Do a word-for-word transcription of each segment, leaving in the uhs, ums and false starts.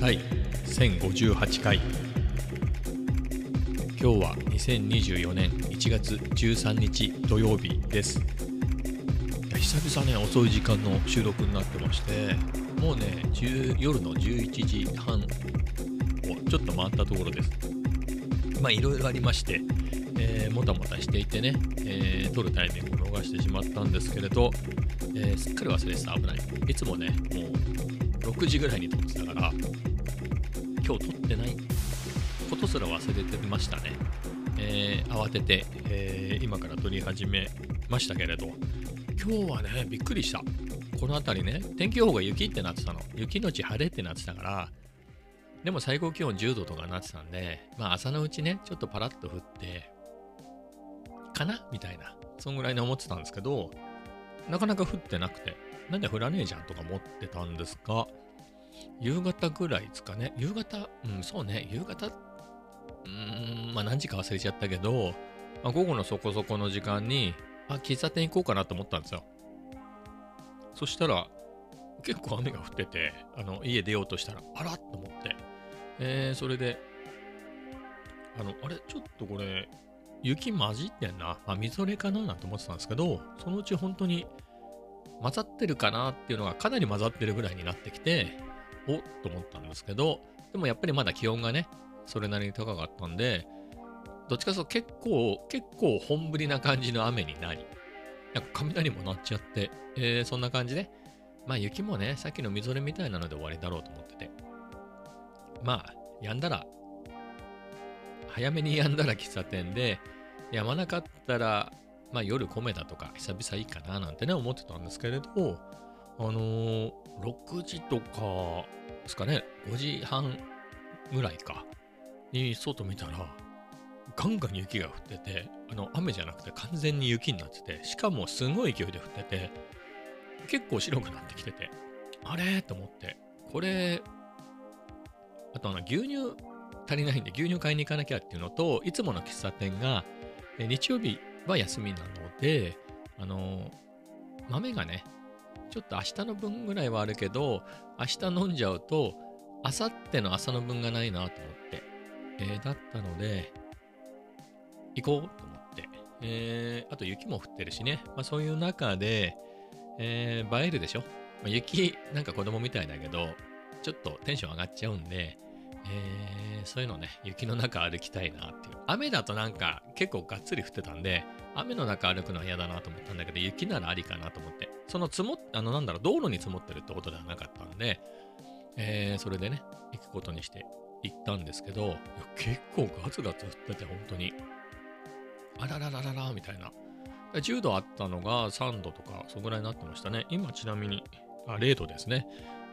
だいせんごじゅうはちかい、今日はにせんにじゅうよねんいちがつじゅうさんにち土曜日です。久々ね、遅い時間の収録になってまして、もうね夜のじゅういちじはんをちょっと回ったところです。まあいろいろありまして、えー、もたもたしていてね、えー、撮るタイミングを逃してしまったんですけれど、えー、すっかり忘れてた。危ない。いつもねもうろくじぐらいに撮ってたから、今日撮ってないことすら忘れてましたね。えー、慌てて、えー、今から撮り始めましたけれど、今日はねびっくりした。この辺りね、天気予報が雪ってなってたの。雪のち晴れってなってたから、でも最高気温じゅうどとかなってたんで、まあ朝のうちねちょっとパラッと降ってかなみたいな、そんぐらいに思ってたんですけど、なかなか降ってなくて、なんで降らねえじゃんとか思ってたんですが、夕方ぐらいですかね。夕方、うん、そうね、夕方、うーん、まあ何時か忘れちゃったけど、まあ、午後のそこそこの時間に、あ、喫茶店行こうかなと思ったんですよ。そしたら、結構雨が降ってて、あの、家出ようとしたら、あらっと思って、えー、それで、あの、あれ、ちょっとこれ、雪混じってんな、まあ、みぞれかななんて思ってたんですけど、そのうち本当に混ざってるかなっていうのがかなり混ざってるぐらいになってきて、おっと思ったんですけど、でもやっぱりまだ気温がねそれなりに高かったんで、どっちかというと結構結構本降りな感じの雨になり、なんか雷も鳴っちゃって、えー、そんな感じで、まあ雪もねさっきのみぞれみたいなので終わりだろうと思ってて、まあやんだら早めにやんだら喫茶店で、やまなかったら、まあ、夜米だとか久々いいかななんてね思ってたんですけれど、あのー、ろくじとかですかね、ごじはんぐらいかに外見たらガンガン雪が降ってて、あの雨じゃなくて完全に雪になってて、しかもすごい勢いで降ってて、結構白くなってきてて、あれと思って、これあとあの牛乳足りないんで牛乳買いに行かなきゃっていうのと、いつもの喫茶店が日曜日は休みなので、あの豆がねちょっと明日の分ぐらいはあるけど、明日飲んじゃうと明後日の朝の分がないなと思って、えー、だったので行こうと思って、えー、あと雪も降ってるしね、まあ、そういう中で、えー、映えるでしょ、まあ、雪なんか子供みたいだけどちょっとテンション上がっちゃうんで、えー、そういうのね雪の中歩きたいなっていう。雨だとなんか結構がっつり降ってたんで、雨の中歩くのは嫌だなと思ったんだけど、雪ならありかなと思って、その積もっあのなんだろう道路に積もってるってことではなかったんで、えー、それでね行くことにして行ったんですけど、結構ガツガツ降ってて、本当にあらららららみたいな。じゅうどあったのがさんどとかそぐらいになってましたね。今ちなみにあれいどですね、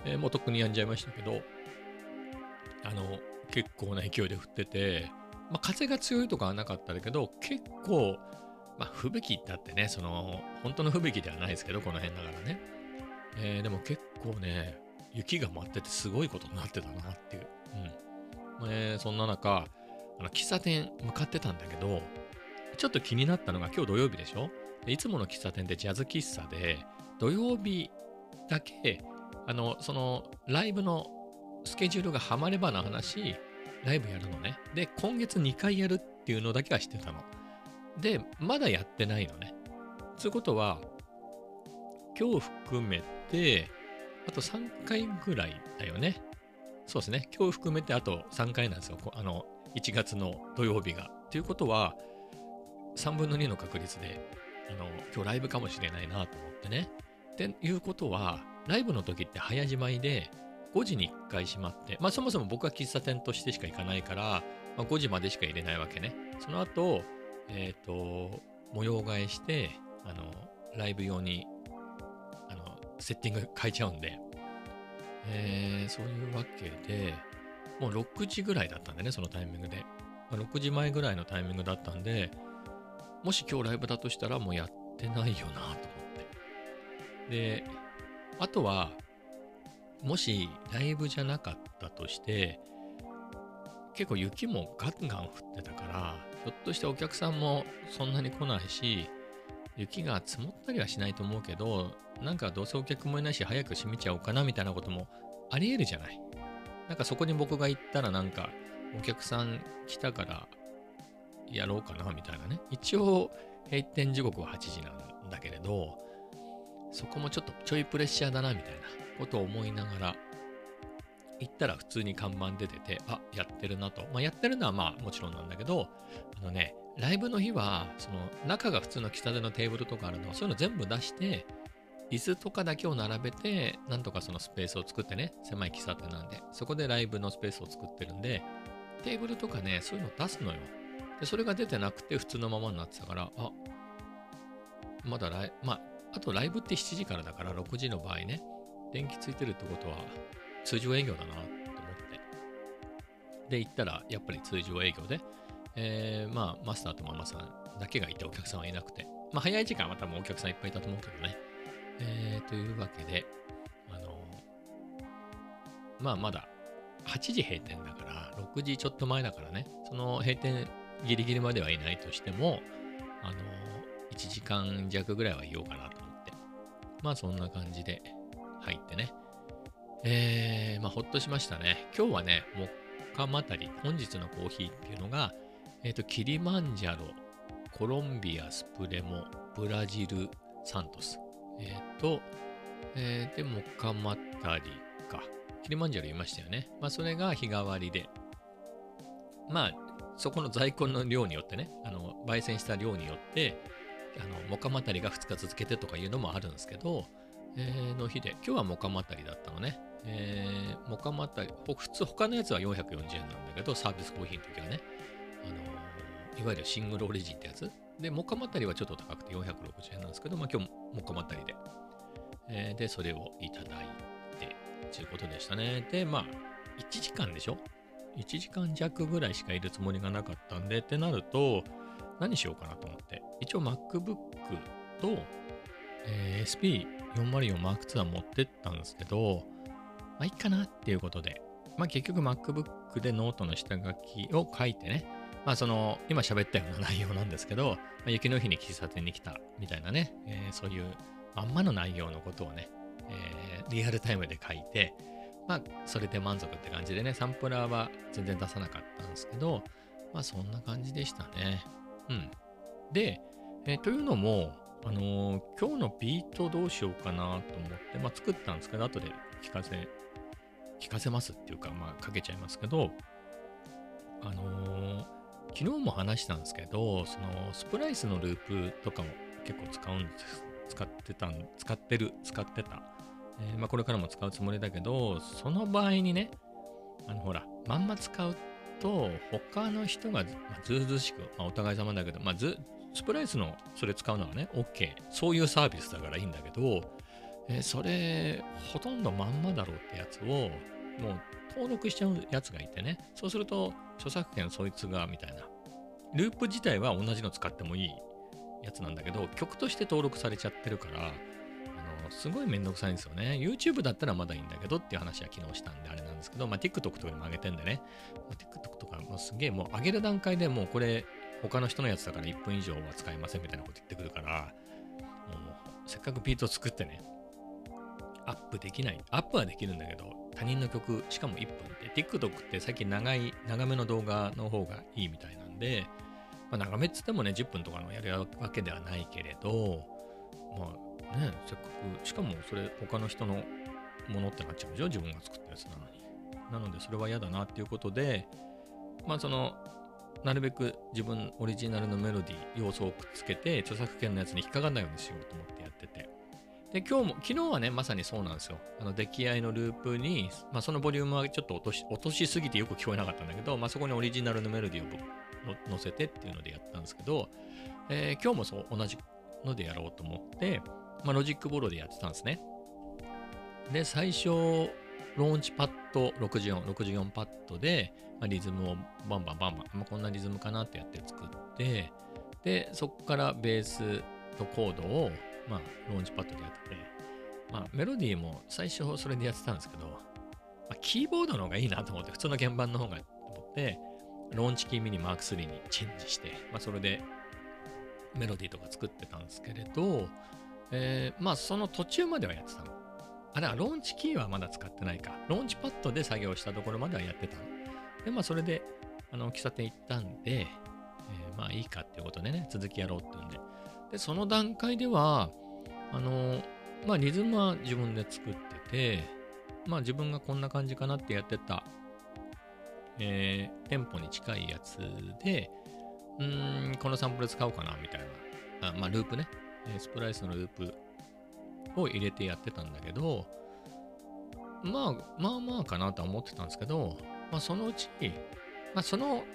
えー、もうとっくにやんじゃいましたけど、あの結構な勢いで降ってて、まあ、風が強いとかはなかったけど、結構、まあ、吹雪だってね、その本当の吹雪ではないですけど、この辺だからね、えー、でも結構ね雪が舞っててすごいことになってたなっていう、うんえー、そんな中あの喫茶店向かってたんだけど、ちょっと気になったのが、今日土曜日でしょ、でいつもの喫茶店でジャズ喫茶で土曜日だけあのそのライブのスケジュールがはまればの話、ライブやるのね。で、今月にかいやるっていうのだけは知ってたの。で、まだやってないのね。つうことは、今日含めて、あとさんかいぐらいだよね。そうですね。今日含めてあとさんかいなんですよ。あの、いちがつの土曜日が。ということは、さんぶんのにの確率で、あの、今日ライブかもしれないなと思ってね。っていうことは、ライブの時って早じまいで、ごじにいっかい閉まって、まあそもそも僕は喫茶店としてしか行かないから、まあ、ごじまでしか入れないわけね。その後、えっと、模様替えして、あの、ライブ用に、あの、セッティング変えちゃうんで、えー、そういうわけで、もうろくじぐらいだったんだね、そのタイミングで。まあ、ろくじまえぐらいのタイミングだったんで、もし今日ライブだとしたらもうやってないよなと思って。で、あとは、もしライブじゃなかったとして、結構雪もガンガン降ってたから、ひょっとしてお客さんもそんなに来ないし、雪が積もったりはしないと思うけど、なんかどうせお客もいないし早く閉めちゃおうかなみたいなこともあり得るじゃない。なんかそこに僕が行ったらなんかお客さん来たからやろうかなみたいなね。一応閉店時刻ははちじなんだけれど、そこもちょっとちょいプレッシャーだなみたいなことを思いながら行ったら普通に看板出てて、あ、やってるなと。まあやってるのはまあもちろんなんだけど、あのね、ライブの日はその中が普通の喫茶店のテーブルとかあるの、そういうの全部出して椅子とかだけを並べて、なんとかそのスペースを作ってね、狭い喫茶店なんでそこでライブのスペースを作ってるんで、テーブルとかね、そういうの出すのよ。でそれが出てなくて普通のままになってたから、あ、まだライまああとライブってしちじからだから、ろくじの場合ね、電気ついてるってことは通常営業だなと思って、で行ったらやっぱり通常営業で、えー、まあマスターとママさんだけがいて、お客さんはいなくて、まあ早い時間は多分お客さんいっぱいいたと思うけどね、えー、というわけで、あのー、まあまだはちじ閉店だからろくじちょっと前だからね、その閉店ギリギリまではいないとしても、あのー、いちじかんじゃくぐらいはいようかなと思って、まあそんな感じで入ってね、えー、まあほっとしましたね。今日はね、もっかまたり、本日のコーヒーっていうのが、えっと、キリマンジャロ、コロンビア、スプレモ、ブラジル、サントス。えっと、えー、で、もっかまたりか。キリマンジャロ言いましたよね。まあ、それが日替わりで。まあ、そこの在庫の量によってね、あの、焙煎した量によって、あの、もっかまたりがふつか続けてとかいうのもあるんですけど、えー、の日で、今日はもっかまたりだったのね。えー、もっかまたり、普通、他のやつはよんひゃくよんじゅうえんなんだけど、サービスコーヒーの時はね、あの、いわゆるシングルオリジンってやつ。で、もっかまたりはちょっと高くてよんひゃくろくじゅうえんなんですけど、まあ今日もっかまたりで、えー。で、それをいただいて、ということでしたね。で、まあ、いちじかんでしょ ?いち 時間弱ぐらいしかいるつもりがなかったんで、ってなると、何しようかなと思って。一応 MacBook と、えー、エスピーよんまるよんマークツー は持ってったんですけど、まあいいかなっていうことで、まあ結局 MacBook でノートの下書きを書いてね、まあその今喋ったような内容なんですけど、まあ、雪の日に喫茶店に来たみたいなね、えー、そういうまんまの内容のことをね、えー、リアルタイムで書いて、まあそれで満足って感じでね、サンプラーは全然出さなかったんですけど、まあそんな感じでしたね。うん。で、えー、というのも、あのー、今日のビートどうしようかなと思って、まあ作ったんですけど、後で聞かせ、聞かせますっていうか、まあかけちゃいますけど、あのー、昨日も話したんですけど、そのスプライスのループとかも結構使うんです。使ってたん、使ってる、使ってた。えー、まあこれからも使うつもりだけど、その場合にね、あのほら、まんま使うと、他の人がずうずうしく、まあ、お互い様だけど、まあず、スプライスのそれ使うのはね、OK。そういうサービスだからいいんだけど、えー、それ、ほとんどまんまだろうってやつを、もう登録しちゃうやつがいてね、そうすると著作権そいつがみたいな、ループ自体は同じの使ってもいいやつなんだけど、曲として登録されちゃってるから、あのすごいめんどくさいんですよね。 YouTube だったらまだいいんだけどっていう話は昨日したんであれなんですけど、まあ、TikTok とかにも上げてんでね、 TikTok とかもすげえ、もう上げる段階でもうこれ他の人のやつだからいっぷん以上は使えませんみたいなこと言ってくるから、もうせっかくビートを作ってね、アップできない。アップはできるんだけど、他人の曲、しかもいっぷんって TikTok って最近長い長めの動画の方がいいみたいなんで、まあ、長めっつってもねじゅっぷんとかのやるわけではないけれど、まあね、せっかく、しかもそれ他の人のものってなっちゃうでしょ、自分が作ったやつなのに。なのでそれは嫌だなっていうことで、まあそのなるべく自分オリジナルのメロディー要素をくっつけて著作権のやつに引っかかんないようにしようと思ってやってて。で、今日も、昨日はね、まさにそうなんですよ。あの、出来合いのループに、まあ、そのボリュームはちょっと落とし、落としすぎてよく聞こえなかったんだけど、まあ、そこにオリジナルのメロディーを乗せてっていうのでやったんですけど、えー、今日もそう、同じのでやろうと思って、まあ、ロジックボロでやってたんですね。で、最初、ローンチパッドろくじゅうよん、ろくじゅうよんパッドで、まあ、リズムをバンバンバンバン、まあ、こんなリズムかなってやって作って、で、そこからベースとコードを、まあ、ローンチパッドでやってて、まあ、メロディーも最初それでやってたんですけど、まあ、キーボードの方がいいなと思って、普通の鍵盤の方がと思って、ローンチキーミニマークスリーにチェンジして、まあ、それでメロディーとか作ってたんですけれど、えー、まあ、その途中まではやってたの。あ、だからローンチキーはまだ使ってないか。ローンチパッドで作業したところまではやってたの。で、まあ、それで、あの、喫茶店行ったんで、えー、まあ、いいかっていうことでね、続きやろうっていうんで。で、その段階では、あの、まあ、リズムは自分で作ってて、まあ、自分がこんな感じかなってやってた、えー、テンポに近いやつで、うーん、このサンプル使おうかな、みたいな。あ、まあ、ループね。スプライスのループを入れてやってたんだけど、まあ、まあまあかなとは思ってたんですけど、まあ、そのうち、まあ、その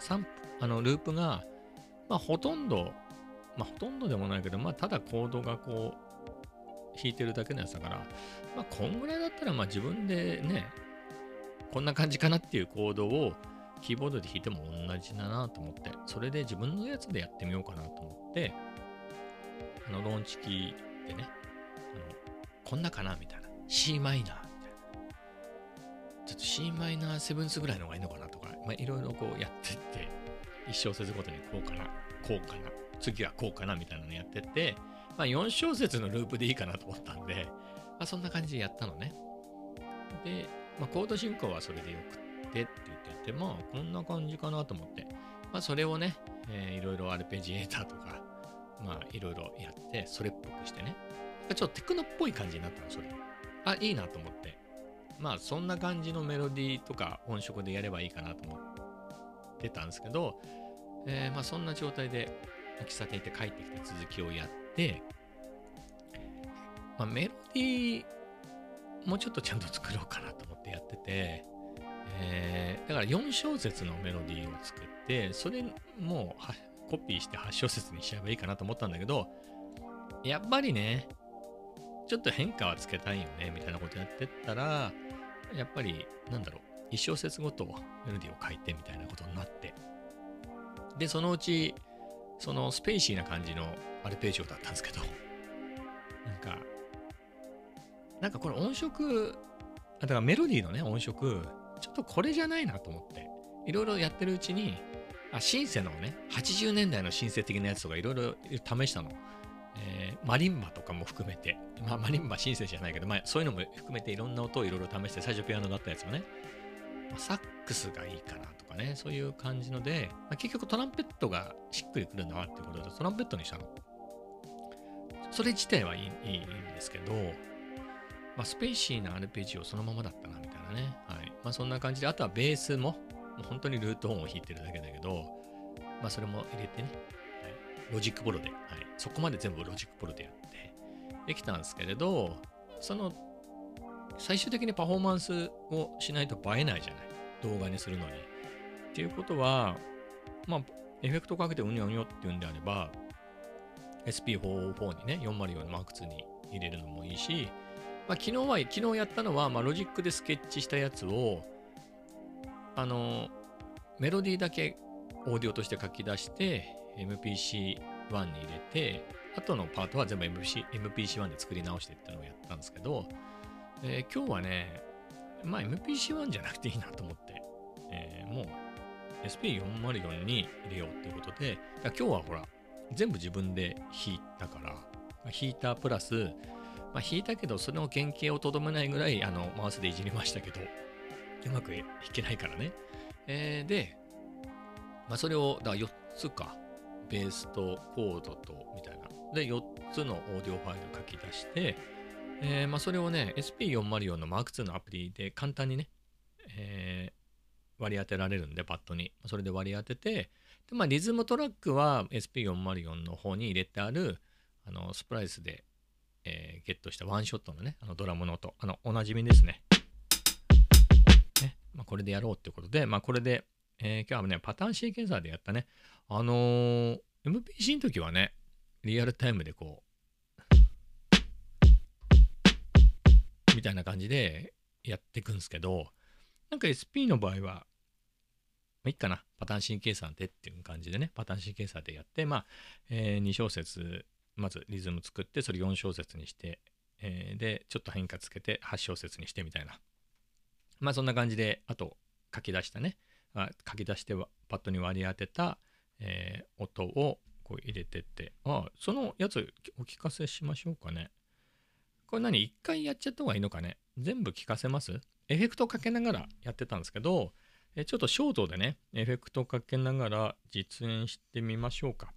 サンプあのループが、まあ、ほとんど、まあ、ほとんどでもないけど、まあ、ただコードがこう、弾いてるだけのやつだから、まあ、こんぐらいだったら、まあ、自分でね、こんな感じかなっていうコードを、キーボードで弾いても同じだなと思って、それで自分のやつでやってみようかなと思って、あのローンチキーでね、あのこんなかなみたいな。C マイナーみたいな。ちょっと C マイナーセブンスぐらいの方がいいのかなとか、まあ、いろいろこうやってって、いち小節ごとにこうかな、こうかな、次はこうかなみたいなのやってって、まあ、よん小節のループでいいかなと思ったんで、まあ、そんな感じでやったのね。で、まあ、コード進行はそれでよくってって言ってて、まあこんな感じかなと思って、まあ、それをね、えー、いろいろアルペジエーターとか、まあいろいろやって、それっぽくしてね。ちょっとテクノっぽい感じになったの、それ。あ、いいなと思って。まあそんな感じのメロディーとか音色でやればいいかなと思ってたんですけど、えー、まあそんな状態で喫茶店行って帰ってきて続きをやって、まあ、メロディーもうちょっとちゃんと作ろうかなと思ってやってて、えー、だからよん小節のメロディーを作って、それもうはコピーしてはち小節にしちゃえばいいかなと思ったんだけど、やっぱりね、ちょっと変化はつけたいよね、みたいなことやってったら、やっぱり、なんだろう、いち小節ごとメロディーを書いてみたいなことになって、で、そのうち、そのスペーシーな感じのアルペジオだったんですけど、なんか、なんかこれ音色、だからメロディーのね、音色、ちょっとこれじゃないなと思って、いろいろやってるうちに、あ、シンセのね、はちじゅうねんだいのシンセ的なやつとかいろいろ試したの。えー、マリンバとかも含めて、まあ、マリンバシンセじゃないけど、まあ、そういうのも含めていろんな音をいろいろ試して、最初ピアノだったやつもね、まあ、サックスがいいかなとかね、そういう感じので、まあ、結局トランペットがしっくりくるなってことで、トランペットにしたの。それ自体はいい、いいんですけど、まあ、スペーシーなアルペジオをそのままだったなみたいなね。はい。まあ、そんな感じで、あとはベースも、もう本当にルート音を弾いてるだけだけど、まあ、それも入れてね、ロジックボロで、はい、そこまで全部ロジックボロでやってできたんですけれど、その最終的にパフォーマンスをしないと映えないじゃない、動画にするのに。っていうことは、まあエフェクトかけてうにょうにょっていうんであれば エスピーフォーオーフォー にね、よんまるよんの マークツー に入れるのもいいし、まあ、昨日は昨日やったのは、まあ、ロジックでスケッチしたやつをあのメロディーだけオーディオとして書き出してエムピーシーワン に入れて、あとのパートは全部 エムピーシーワン で作り直してってのをやったんですけど、えー、今日はね、まあ エムピーシーワン じゃなくていいなと思って、えー、もう エスピーよんまるよん に入れようっていうことで、今日はほら、全部自分で弾いたから、弾いたプラス、まあ、弾いたけど、それの原型をとどめないぐらいあのマウスでいじりましたけど、うまく弾けないからね。えー、で、まあ、それを、だからよっつか、ベースとコードとみたいな。で、よっつのオーディオファイル書き出して、えーまあ、それをね、エスピーよんまるよん の マークツー のアプリで簡単にね、えー、割り当てられるんで、パッドに。それで割り当てて、でまあ、リズムトラックは エスピーよんまるよん の方に入れてある、あのスプライスで、えー、ゲットしたワンショットのね、あのドラムの音、あのおなじみですね。ね、まあ、これでやろうってことで、まあ、これで、えー、今日はね、パターンシーケンサーでやったね。あのー、エムピーシー の時はね、リアルタイムでこう、みたいな感じでやっていくんですけど、なんか エスピー の場合は、まあ、いいかな。パターンシーケンサーでっていう感じでね、パターンシーケンサーでやって、まあ、えー、に小節、まずリズム作って、それよん小節にして、えー、で、ちょっと変化つけてはち小節にしてみたいな。まあ、そんな感じで、あと、書き出したね。書き出してパッドに割り当てた、えー、音をこう入れてって、あ、そのやつお聞かせしましょうかね。これ何、一回やっちゃった方がいいのかね。全部聞かせます？エフェクトかけながらやってたんですけど、えちょっとショートでね、エフェクトかけながら実演してみましょうか。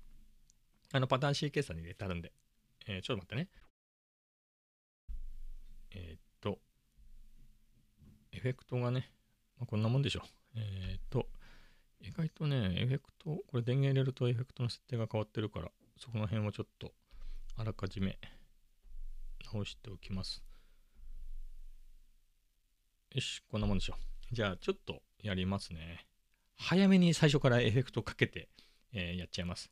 あのパターンシーケースに入れてあるんで、えー、ちょっと待ってね。えー、っと、エフェクトがね、まあ、こんなもんでしょう。えー、っと、意外とね、エフェクト、これ電源入れるとエフェクトの設定が変わってるから、そこの辺をちょっとあらかじめ直しておきます。よし、こんなもんでしょう。じゃあ、ちょっとやりますね。早めに最初からエフェクトかけて、えー、やっちゃいます。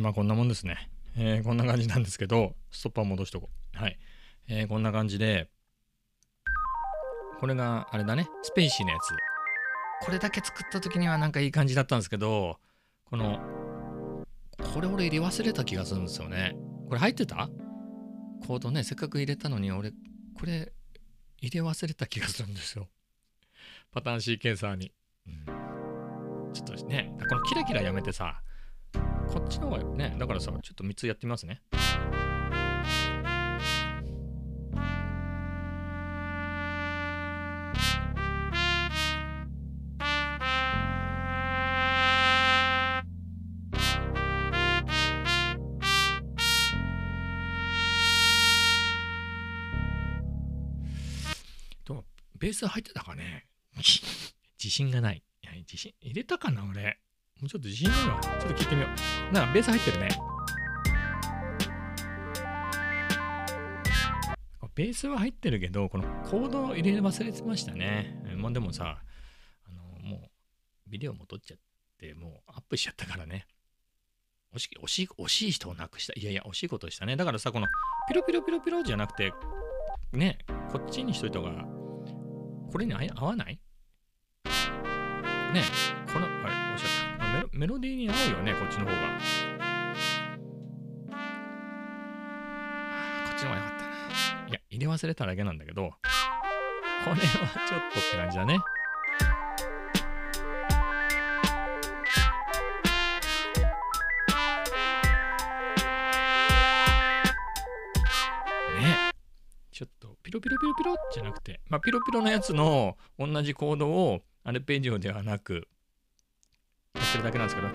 まあこんなもんですね、えー。こんな感じなんですけど、ストッパー戻しとこう。はい。えー、こんな感じで、これがあれだね、スペイシーなやつ。これだけ作った時にはなんかいい感じだったんですけど、この、これ俺入れ忘れた気がするんですよね。これ入ってた？コードね、せっかく入れたのに俺、これ入れ忘れた気がするんですよ。パターンシーケンサーに。うん、ちょっとね、このキラキラやめてさ、こっちの方がね、だからさ、ちょっとみっつやってみますね。と、ベース入ってたかね。自信がない。いや、自信入れたかな、俺。もうちょっと自信ないわ。ちょっと聞いてみよう。なんかベース入ってるね。ベースは入ってるけど、このコードを入れ忘れてましたね。まあでもさ、あのもうビデオも撮っちゃって、もうアップしちゃったからね。惜し惜しい、惜しい人をなくした。いやいや、惜しいことしたね。だからさ、このピロピロピロピロじゃなくて、ね、こっちにしといた方が、これに合わないね、この、あれ、おっしゃった。メロ、メロディーに合うよね、こっちの方が。あ、こっちの方が良かったな。いや、入れ忘れただけなんだけど、これはちょっとって感じだね。ね、ちょっとピロピロピロピロじゃなくて、まあ、ピロピロのやつの同じコードをアルペジオではなく、やってるだけなんですけど、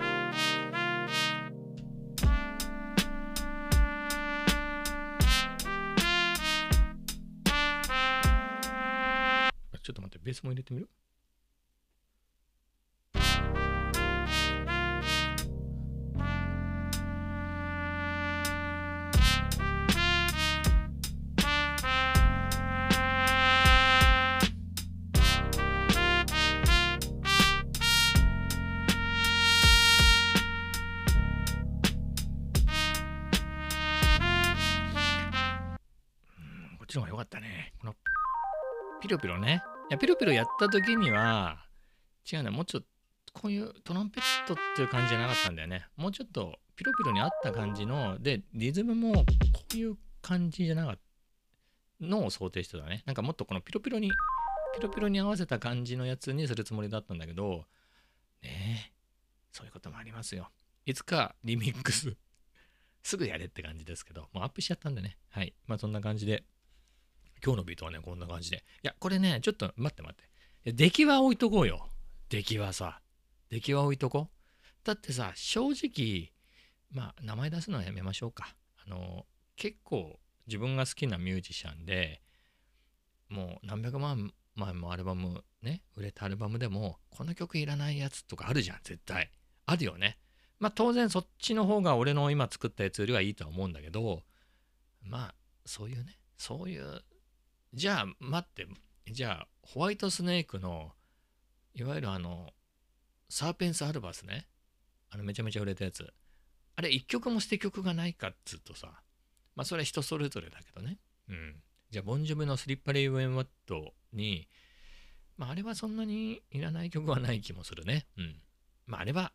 ちょっと待って、ベースも入れてみる？のが良かったね。このピロピロね。いや、ピロピロやった時には違うね。もうちょっとこういうトランペットっていう感じじゃなかったんだよね。もうちょっとピロピロに合った感じので、リズムもこういう感じじゃなかったのを想定してたね。なんかもっとこのピロピロにピロピロに合わせた感じのやつにするつもりだったんだけどね。え、そういうこともありますよ。いつかリミックスすぐやれって感じですけど、もうアップしちゃったんでね。はい、まあそんな感じで今日のビートはね、こんな感じで。いや、これね、ちょっと待って待って。出来は置いとこうよ。出来はさ。出来は置いとこう。だってさ、正直、まあ、名前出すのはやめましょうか。あの、結構自分が好きなミュージシャンで、もう何百万枚もアルバムね、売れたアルバムでも、この曲いらないやつとかあるじゃん、絶対。あるよね。まあ当然そっちの方が俺の今作ったやつよりはいいとは思うんだけど、まあそういうね、そういうじゃあ待ってじゃあホワイトスネークのいわゆるあのサーペンスアルバスね、あのめちゃめちゃ売れたやつ、あれ一曲も捨て曲がないかっつうとさ、まあそれは人それぞれだけどね、うん、じゃあボンジョビのスリッパリー・ウェン・ワットに、まああれはそんなにいらない曲はない気もするね。うん。まああれは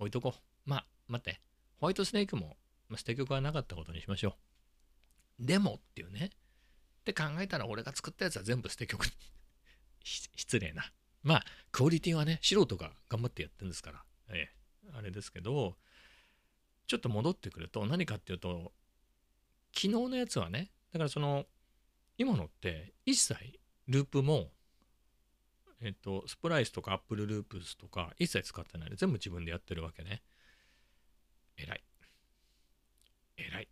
置いとこう。まあ待って、ホワイトスネークも捨て曲はなかったことにしましょう。でもっていうね。って考えたら俺が作ったやつは全部捨て曲失礼な。まあクオリティはね、素人が頑張ってやってるんですから、ええ、あれですけど、ちょっと戻ってくると何かっていうと、昨日のやつはね、だからその今のって一切ループもえっと、スプライスとかアップルループスとか一切使ってないで全部自分でやってるわけね。えらい。えらい。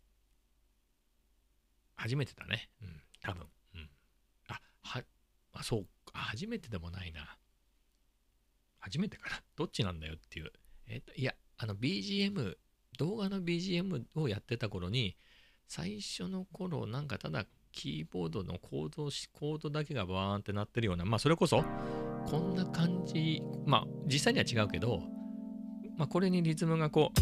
初めてだね。うん、多分。うん。あ、は、あ、そうか。初めてでもないな。初めてかな。どっちなんだよっていう。えっと、いや、あの ビージーエム、動画の ビージーエム をやってた頃に、最初の頃なんかただ、キーボードのコード、コードだけがバーンってなってるような、まあそれこそこんな感じ、まあ実際には違うけど、まあこれにリズムがこう、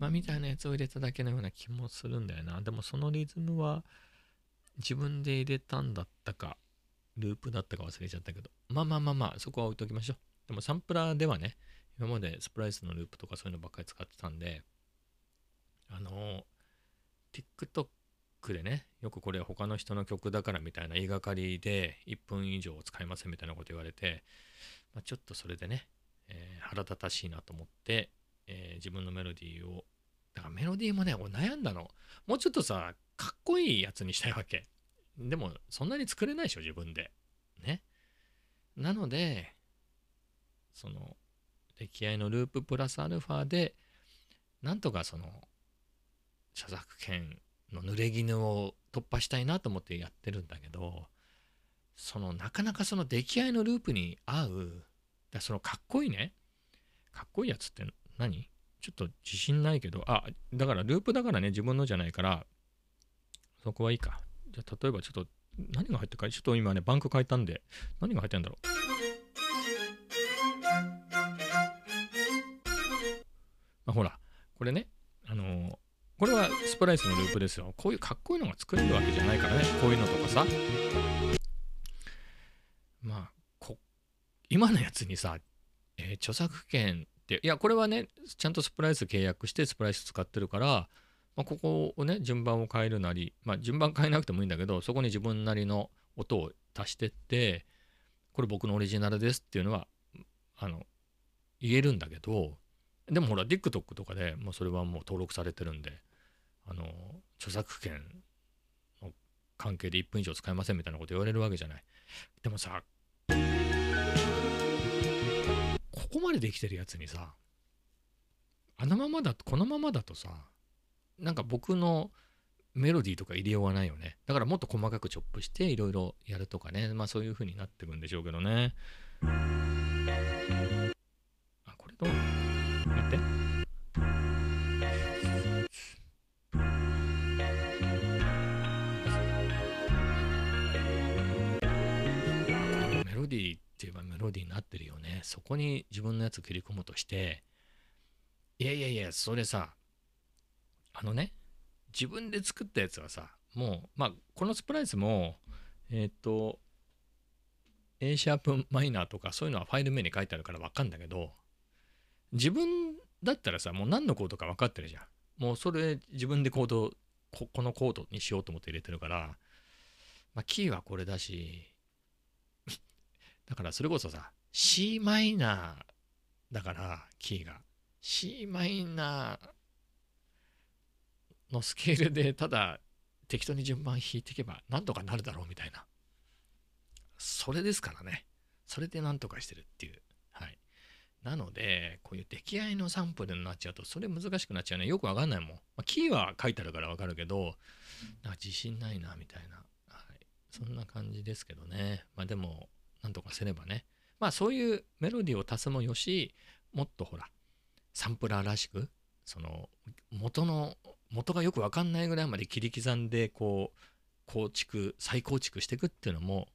まあみたいなやつを入れただけのような気もするんだよな。でもそのリズムは自分で入れたんだったか、ループだったか忘れちゃったけど、まあまあまあまあそこは置いときましょう。でもサンプラーではね、今までスプライスのループとかそういうのばっかり使ってたんで、あのー、TikTok でね、よくこれ他の人の曲だからみたいな言いがかりでいっぷん以上使えませんみたいなこと言われて、まあ、ちょっとそれでね、えー、腹立たしいなと思って、えー、自分のメロディーを、だからメロディーもね、俺悩んだの。もうちょっとさ、かっこいいやつにしたいわけ。でもそんなに作れないでしょ、自分で。ね。なので、その、溺愛のループプラスアルファで、なんとかその、著作権の濡れ衣を突破したいなと思ってやってるんだけど、そのなかなかその出来合いのループに合う、だそのかっこいいね、かっこいいやつって何？ちょっと自信ないけど、あ、だからループだからね、自分のじゃないから、そこはいいか。じゃあ例えばちょっと何が入ってるか、ちょっと今ね、バンク変えたんで、何が入ってるんだろう。まあ、ほら、これね、あのー、これはスプライスのループですよ。こういうかっこいいのが作れるわけじゃないからね。こういうのとかさ。まあ、こ今のやつにさ、えー、著作権って、いや、これはね、ちゃんとスプライス契約してスプライス使ってるから、まあ、ここをね、順番を変えるなり、まあ、順番変えなくてもいいんだけど、そこに自分なりの音を足してって、これ僕のオリジナルですっていうのは、あの、言えるんだけど、でもほら TikTok とかでもうそれはもう登録されてるんで、あの著作権の関係でいっぷん以上使えませんみたいなこと言われるわけじゃない。でもさ、ここまでできてるやつにさ、あのままだとこのままだとさ、なんか僕のメロディーとか入れようがないよね。だからもっと細かくチョップしていろいろやるとかね、まあそういう風になってくんでしょうけどね。あ、これどうなの？待って、メロディーって言えばメロディーになってるよね。そこに自分のやつ切り込むとして、いやいやいや、それさ、あのね、自分で作ったやつはさ、もうまあこのスプライスもえっと A シャープマイナーとかそういうのはファイル名に書いてあるから分かんだけど、自分だったらさ、もう何のコードか分かってるじゃん。もうそれ自分でコード、こ、このコードにしようと思って入れてるから、まあキーはこれだし、だからそれこそさ、C マイナーだから、キーが。C マイナーのスケールで、ただ適当に順番引いていけば、なんとかなるだろうみたいな。それですからね。それでなんとかしてるっていう。はい。なので、こういう出来合いのサンプルになっちゃうと、それ難しくなっちゃうね。よくわかんないもん。まあ、キーは書いてあるからわかるけど、なんか自信ないな、みたいな、はい。そんな感じですけどね。まあでも、なんとかすればね。まあそういうメロディーを足すもよし、もっとほらサンプラーらしくその元の元がよく分かんないぐらいまで切り刻んでこう構築再構築していくっていうのも、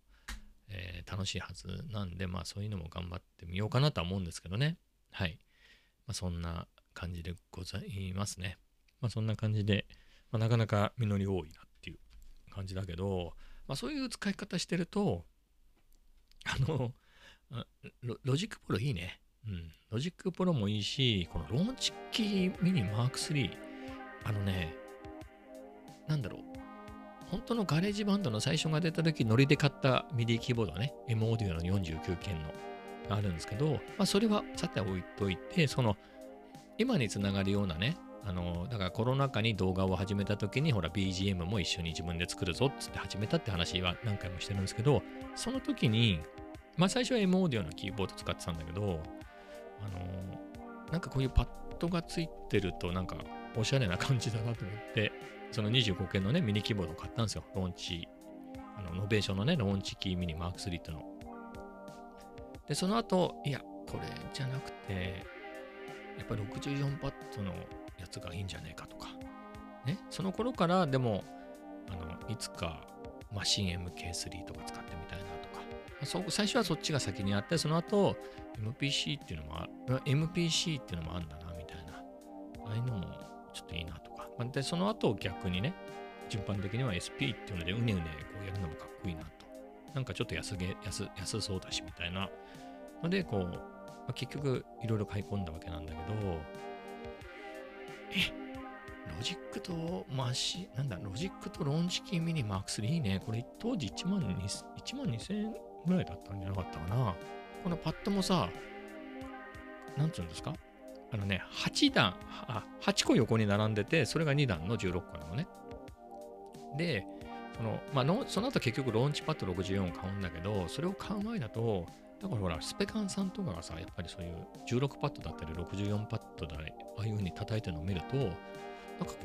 えー、楽しいはずなんで、まあそういうのも頑張ってみようかなとは思うんですけどね。はい、まあ、そんな感じでございますね。まあそんな感じで、まあ、なかなか実り多いなっていう感じだけど、まあ、そういう使い方してるとあのロ, ロジックプロいいね。うん。ロジックプロもいいし、このローチキーミニマークスリー。あのね、なんだろう。本当のガレージバンドの最初が出た時、ノリで買ったミディキーボードはね、M オーディオのよんじゅうきゅうけんのがあるんですけど、まあそれはさて置いといて、その今につながるようなね、あの、だからコロナ禍に動画を始めた時に、ほら ビージーエム も一緒に自分で作るぞっつって始めたって話は何回もしてるんですけど、その時に、まあ最初は M オーディオのキーボード使ってたんだけど、あのー、なんかこういうパッドがついてるとなんかおしゃれな感じだなと思って、そのにじゅうごけんのね、ミニキーボードを買ったんですよ。ローンチ、あの、ノベーションのね、ローンチキーミニマークスリーっての。で、その後、いや、これじゃなくて、やっぱりろくじゅうよんパッドのやつがいいんじゃねえかとか。ね、その頃からでも、あの、いつかマシン エムケースリー とか使ってみたいな。最初はそっちが先にあって、その後 エムピーシー っていうのも、エムピーシー っていうのもあるんだな、みたいな。ああいうのもちょっといいなとか。で、その後逆にね、順番的には エスピー っていうので、うねうねこうやるのもかっこいいなと。なんかちょっと安げ、安、安そうだし、みたいな。ので、こう、まあ、結局いろいろ買い込んだわけなんだけど、えロジックとマシ、なんだ、ロジックとローンチキーミニマークスリーいいね。これ当時いちまんにせんえんぐらいだったんじゃなかったかな。このパッドもさ、なんつうんですか、あのね、はちだん、あ、はちこ横に並んでて、それがにだんのじゅうろっこなのね。で、その、まあの、その後結局ローンチパッドろくじゅうよん買うんだけど、それを買う前だと、だからほら、スペカンさんとかがさ、やっぱりそういうじゅうろくパッドだったり、ろくじゅうよんパッドだり、ああいう風に叩いてるのを見ると、なんかこ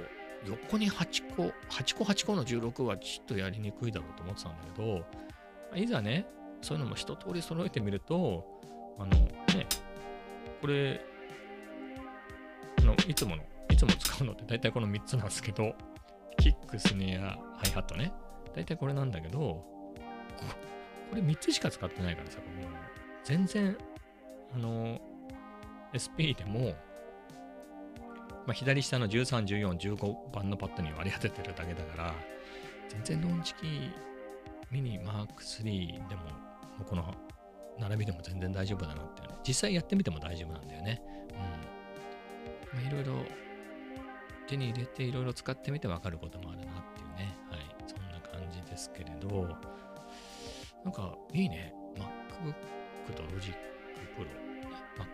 う、横にはちこ、はちこはちこのじゅうろくはちょっとやりにくいだろうと思ってたんだけど、いざね、そういうのも一通り揃えてみると、あのね、これ、あのいつもの、いつも使うのって大体このみっつなんですけど、キック、スネア、ハイハットね、大体これなんだけど、これみっつしか使ってないからさ、もう全然、あの、エスピー でも、まあ、左下のじゅうさん、じゅうよん、じゅうごばんのパッドに割り当ててるだけだから、全然ローンチキーミニマークスリーでも、この並びでも全然大丈夫だなっていうね。実際やってみても大丈夫なんだよね。うん。まあ、いろいろ手に入れていろいろ使ってみて分かることもあるなっていうね。はい。そんな感じですけれど、なんかいいね。MacBook と Logic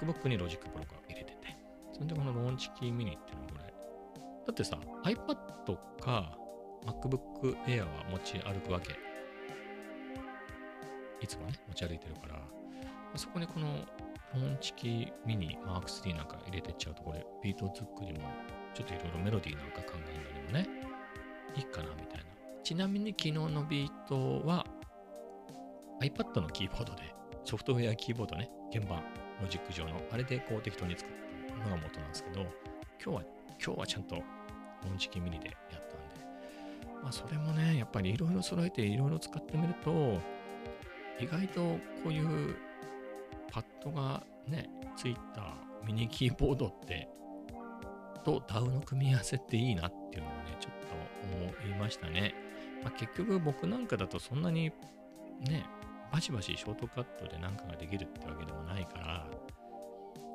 Pro。MacBook に Logic Pro が入れてて。それでこのローンチキーミニっていうのこれ。だってさ、iPad か MacBook Air は持ち歩くわけ。いつもね、持ち歩いてるから、そこにこのローンチキーミニマークスリーなんか入れてっちゃうと、これ、ビート作りも、ちょっといろいろメロディーなんか考えるのにもね、いいかな、みたいな。ちなみに、昨日のビートは、iPad のキーボードで、ソフトウェアキーボードね、鍵盤、ロジック上の、あれでこう適当に作ったのが元なんですけど、今日は、今日はちゃんとローンチキーミニでやったんで、まあ、それもね、やっぱりいろいろ揃えて、いろいろ使ってみると、意外とこういうパッドがね、ついたミニキーボードって、と ダウ の組み合わせっていいなっていうのをね、ちょっと思いましたね。まあ、結局僕なんかだとそんなにね、バシバシショートカットでなんかができるってわけでもないから、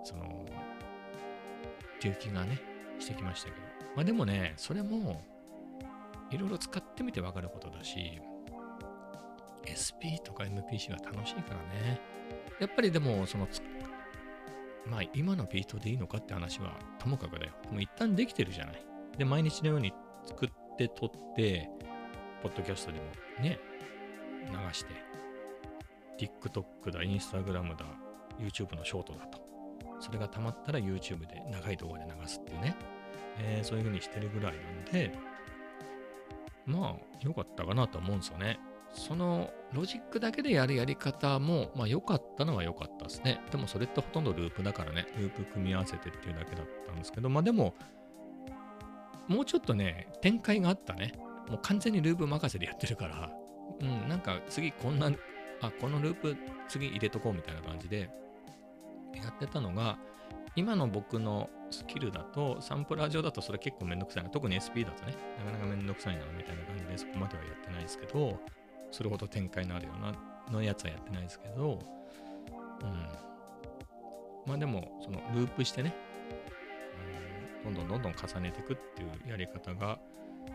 その、っていう気がね、してきましたけど。まあでもね、それもいろいろ使ってみてわかることだし、エスピー とか エムピーシー は楽しいからね。やっぱりでも、その、まあ今のビートでいいのかって話はともかくだよ。もう一旦できてるじゃない。で、毎日のように作って撮って、ポッドキャストでもね、流して、TikTok だ、Instagram だ、YouTube のショートだと。それが溜まったら YouTube で長い動画で流すっていうね。えー、そういう風にしてるぐらいなんで、まあ良かったかなと思うんですよね。そのロジックだけでやるやり方も、まあ良かったのは良かったですね。でもそれってほとんどループだからね、ループ組み合わせてっていうだけだったんですけど、まあでも、もうちょっとね、展開があったね。もう完全にループ任せでやってるから、うん、なんか次こんな、あ、このループ次入れとこうみたいな感じでやってたのが、今の僕のスキルだと、サンプラー上だとそれ結構めんどくさいな。特に エスピー だとね、なかなかめんどくさいなみたいな感じでそこまではやってないですけど、それほど展開のあるようなのやつはやってないですけど、うん。まあでも、そのループしてね、うん、どんどんどんどん重ねていくっていうやり方が、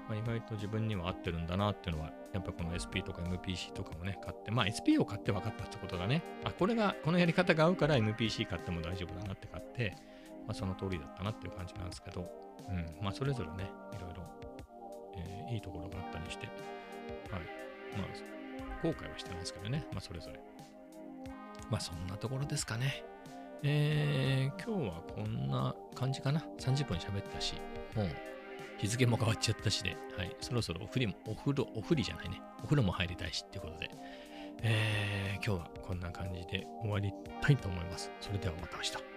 まあ、意外と自分には合ってるんだなっていうのは、やっぱこの エスピー とか エムピーシー とかもね、買って、まあ エスピー を買って分かったってことだね。あ、これが、このやり方が合うから エムピーシー 買っても大丈夫だなって買って、まあその通りだったなっていう感じなんですけど、うん、まあそれぞれね、いろいろ、えー、いいところがあったりして、はい。まあ、後悔はしてないですけどね。まあ、それぞれ。まあ、そんなところですかね。えー、今日はこんな感じかな。さんじゅっぷん喋ったし、もう日付も変わっちゃったしで、はい、そろそろお風呂も、お風呂、お風呂じゃないね。お風呂も入りたいしっていうことで、えー、今日はこんな感じで終わりたいと思います。それではまた明日。